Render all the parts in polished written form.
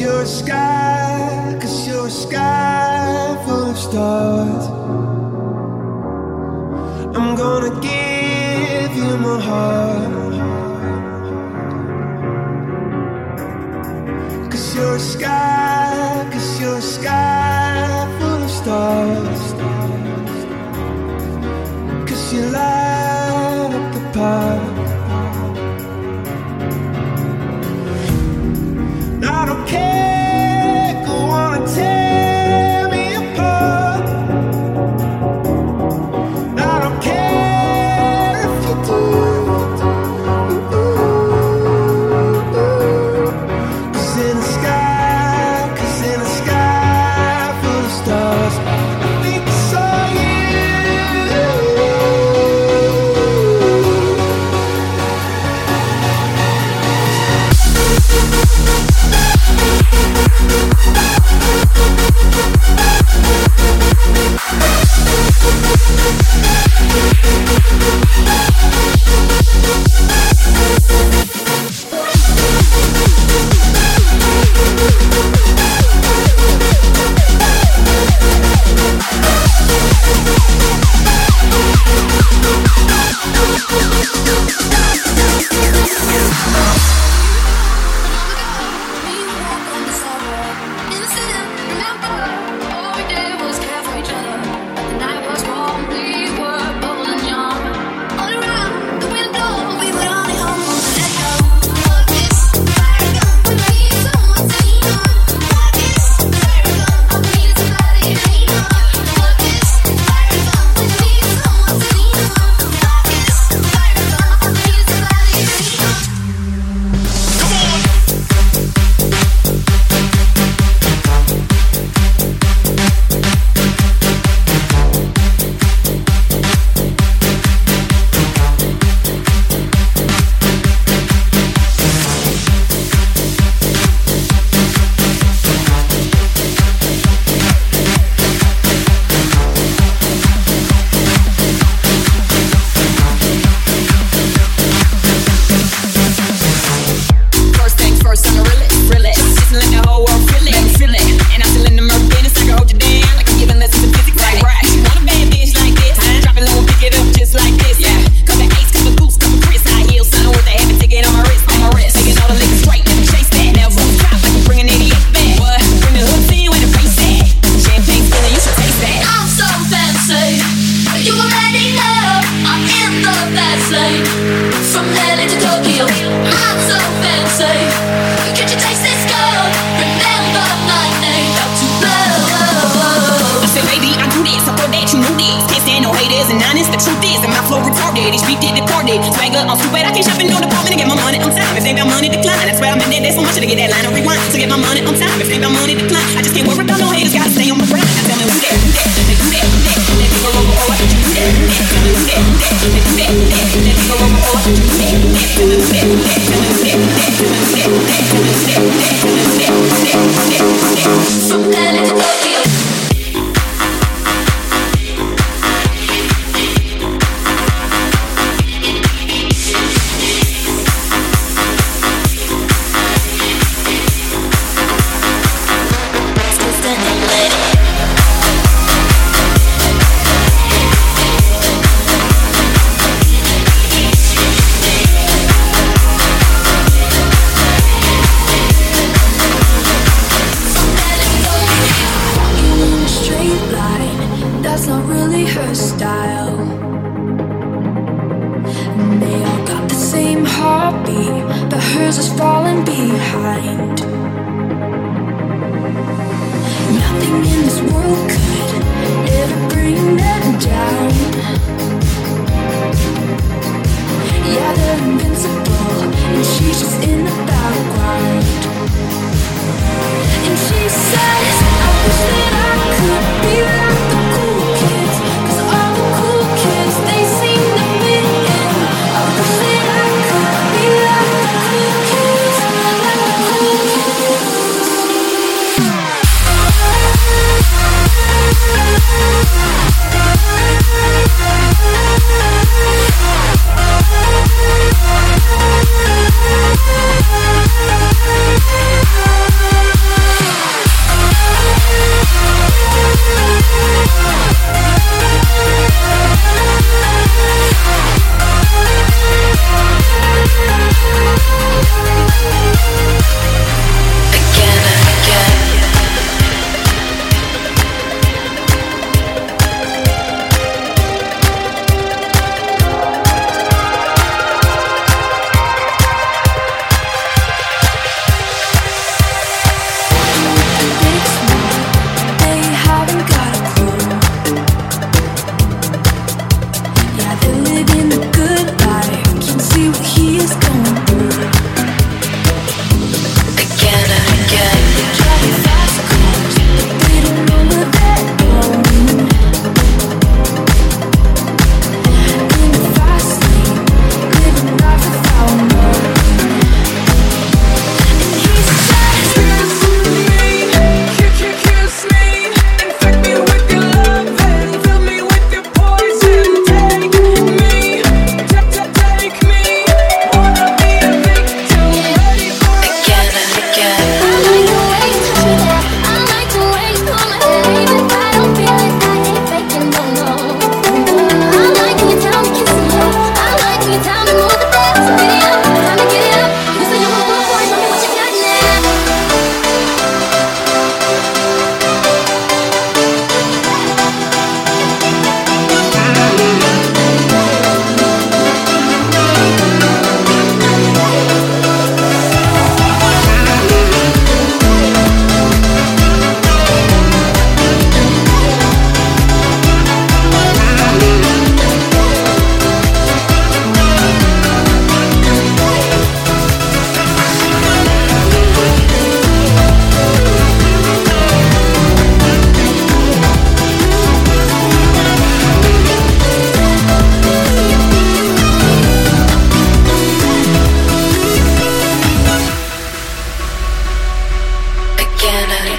Cause you're a sky, cause you're a sky full of stars. I'm gonna give you my heart. Cause you're a sky full of stars. Cause you light up the path. I don't care, go on and tear me apart. I don't care if you do. Cause in the sky full of stars, I think I saw you.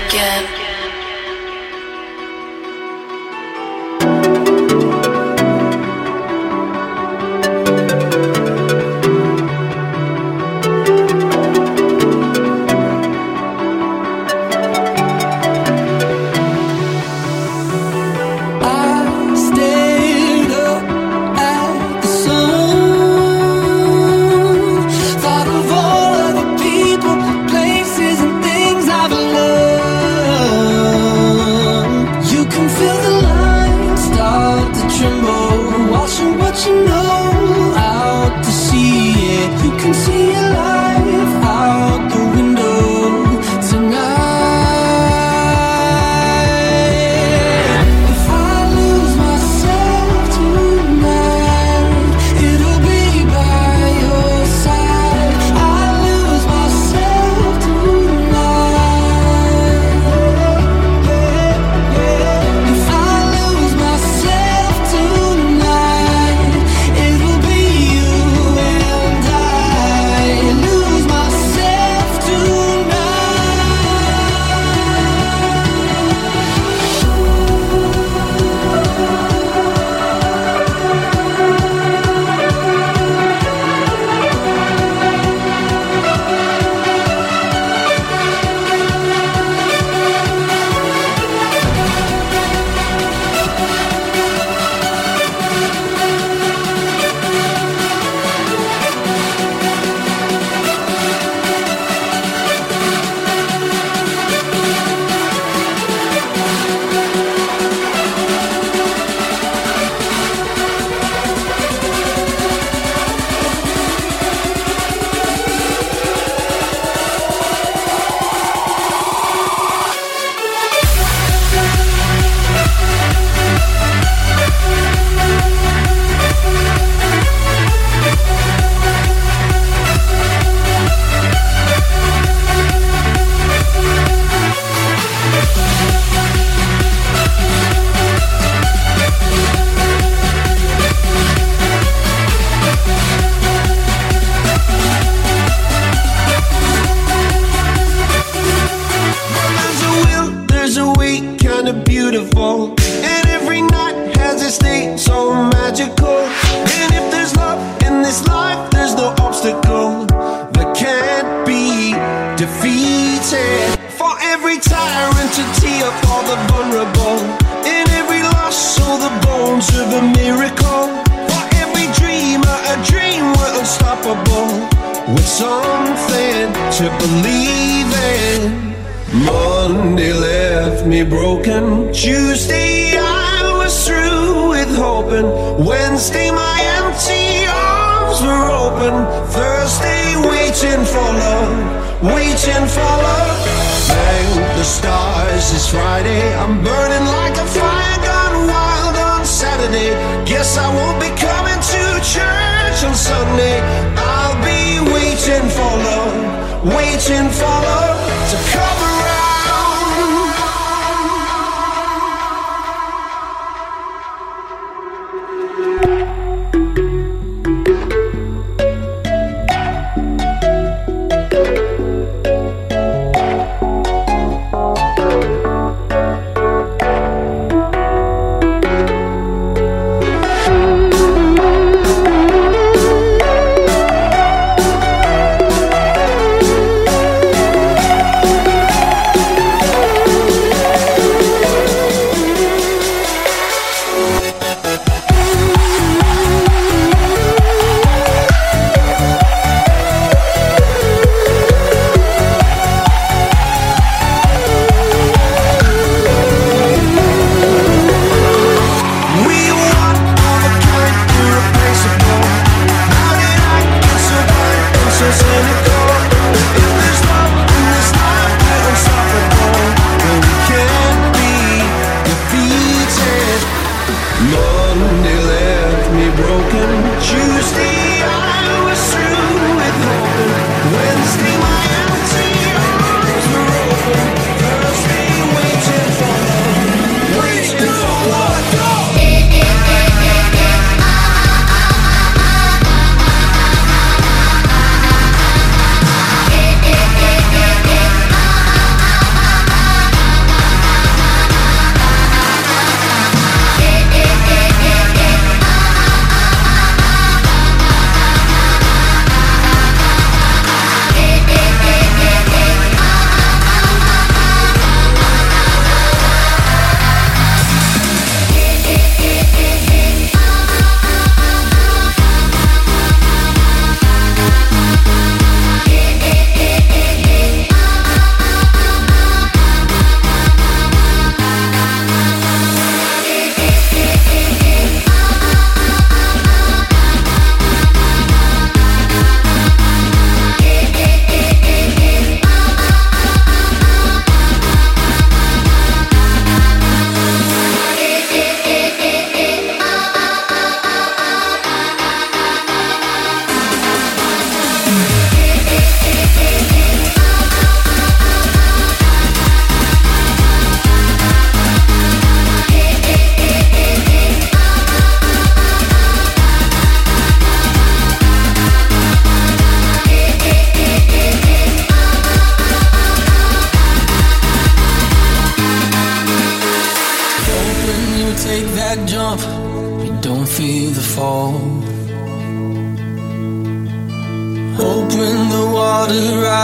again.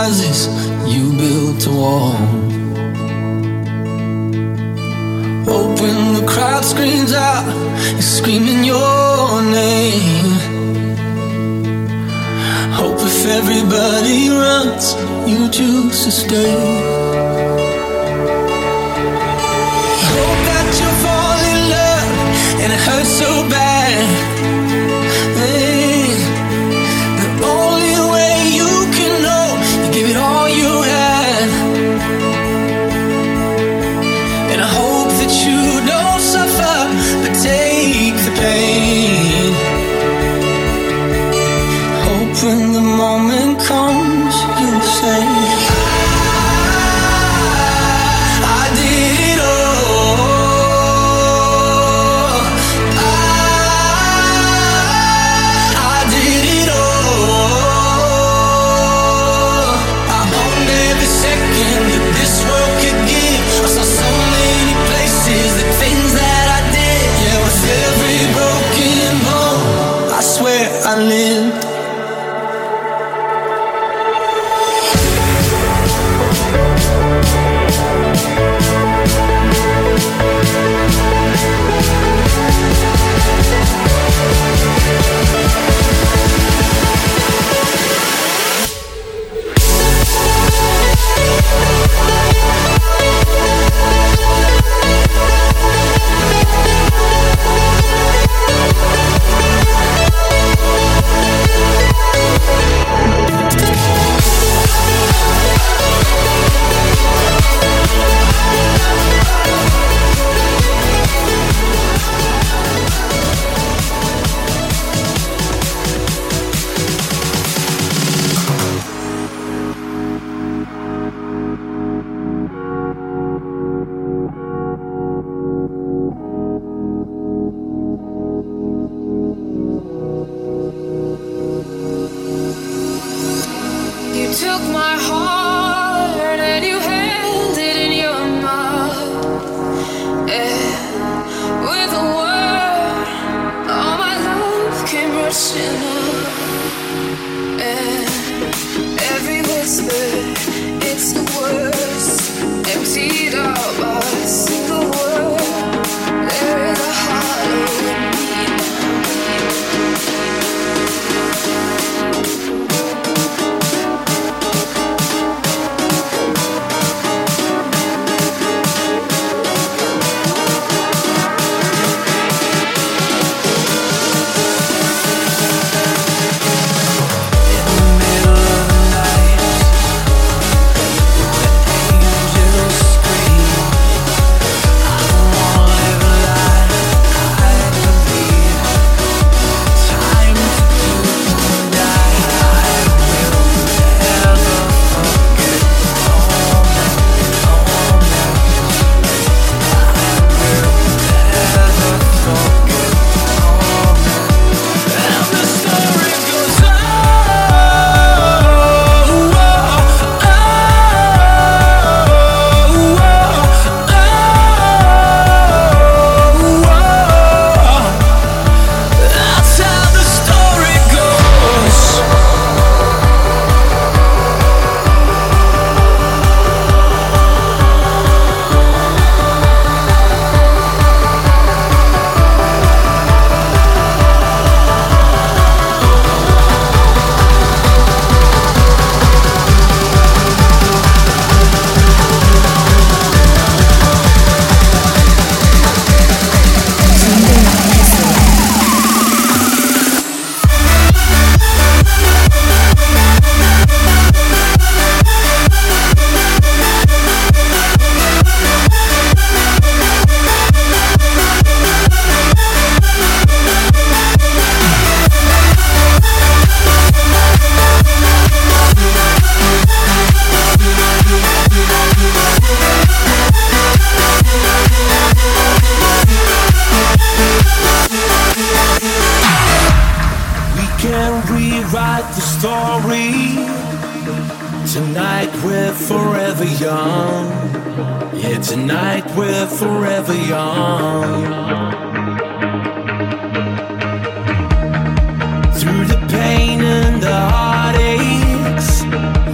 rises, you built a wall. Open, the crowd screams out, it's screaming your name. Hope if everybody runs, you choose to stay. So bad, hey. The only way you can know, you give it all you had. And I hope that you don't suffer, but take the pain. Hope when the moment comes, you'll say, I lived.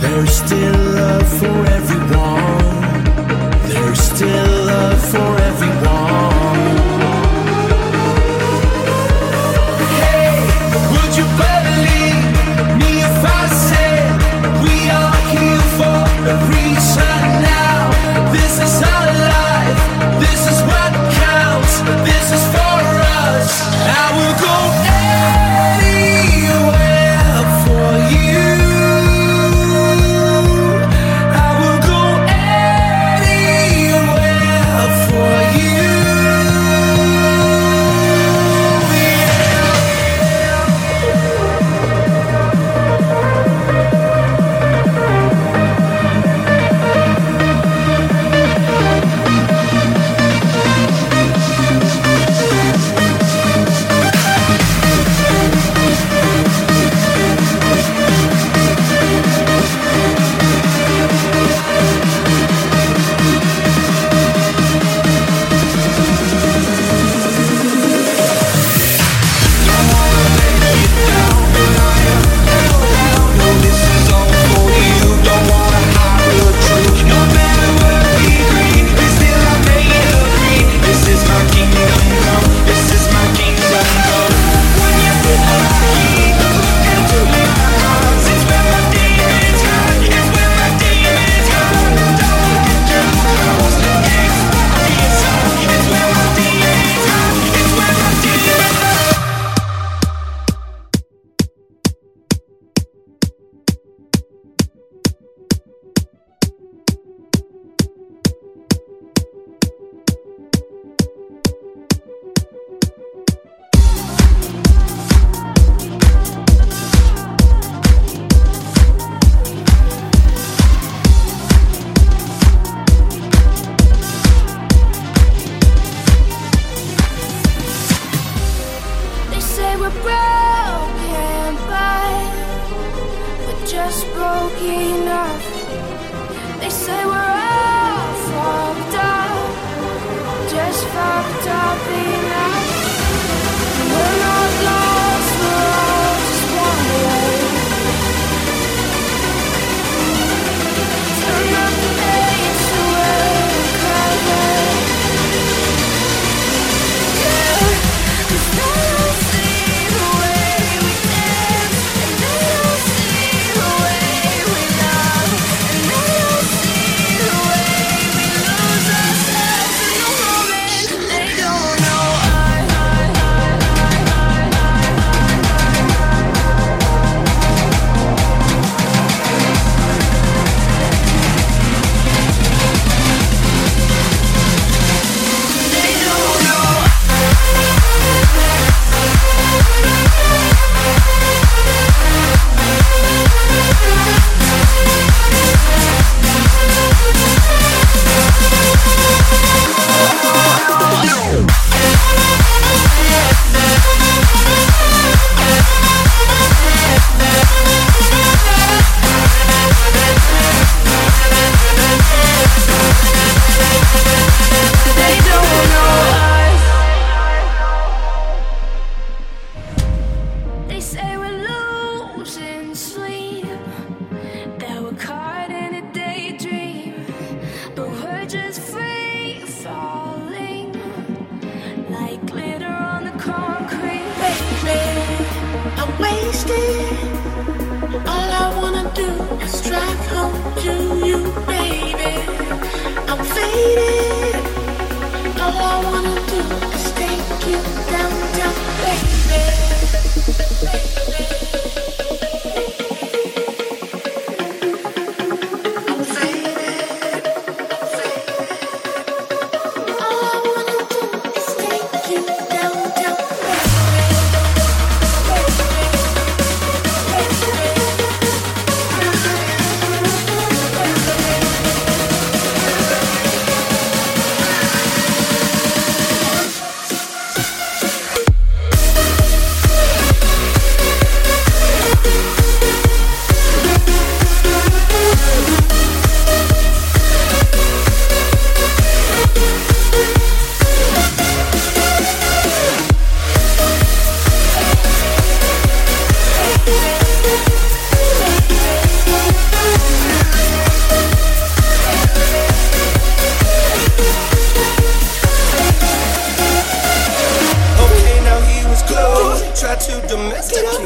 There There's still love for everyone. There's still love for everyone. Hey, would you believe me if I said we are here for a reason now? This is our life, this is what counts, this is for us. I will go anywhere for you.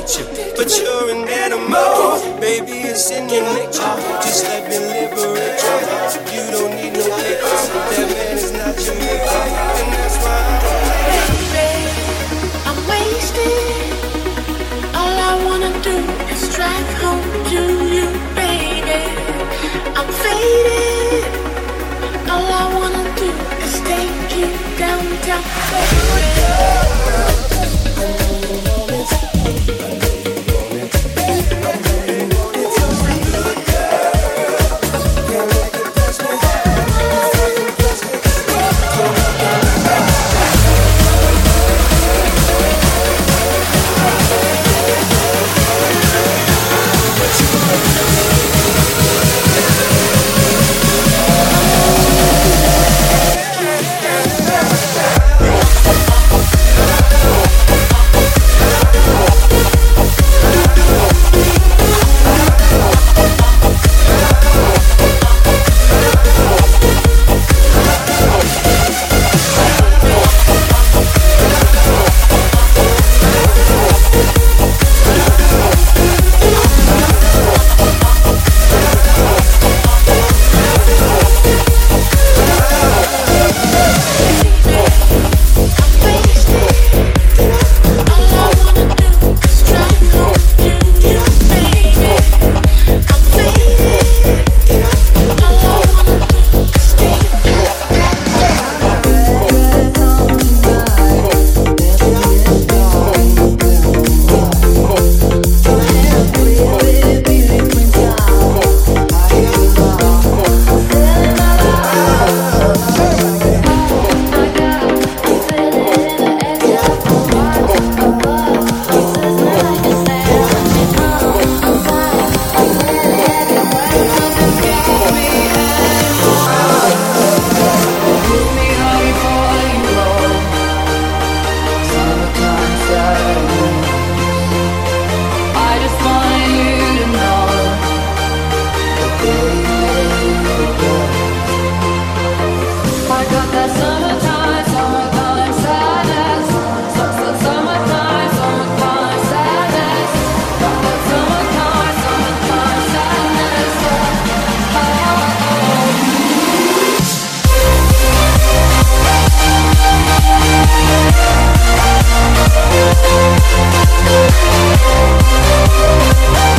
with you, but you're an animal. Baby, it's in your nature. Just let me liberate you. You don't need no labels. That man is not your mate, and that's why I'm wasted. All I wanna do is drive home to you, baby. I'm faded. All I wanna do is take you downtown, baby. Oh,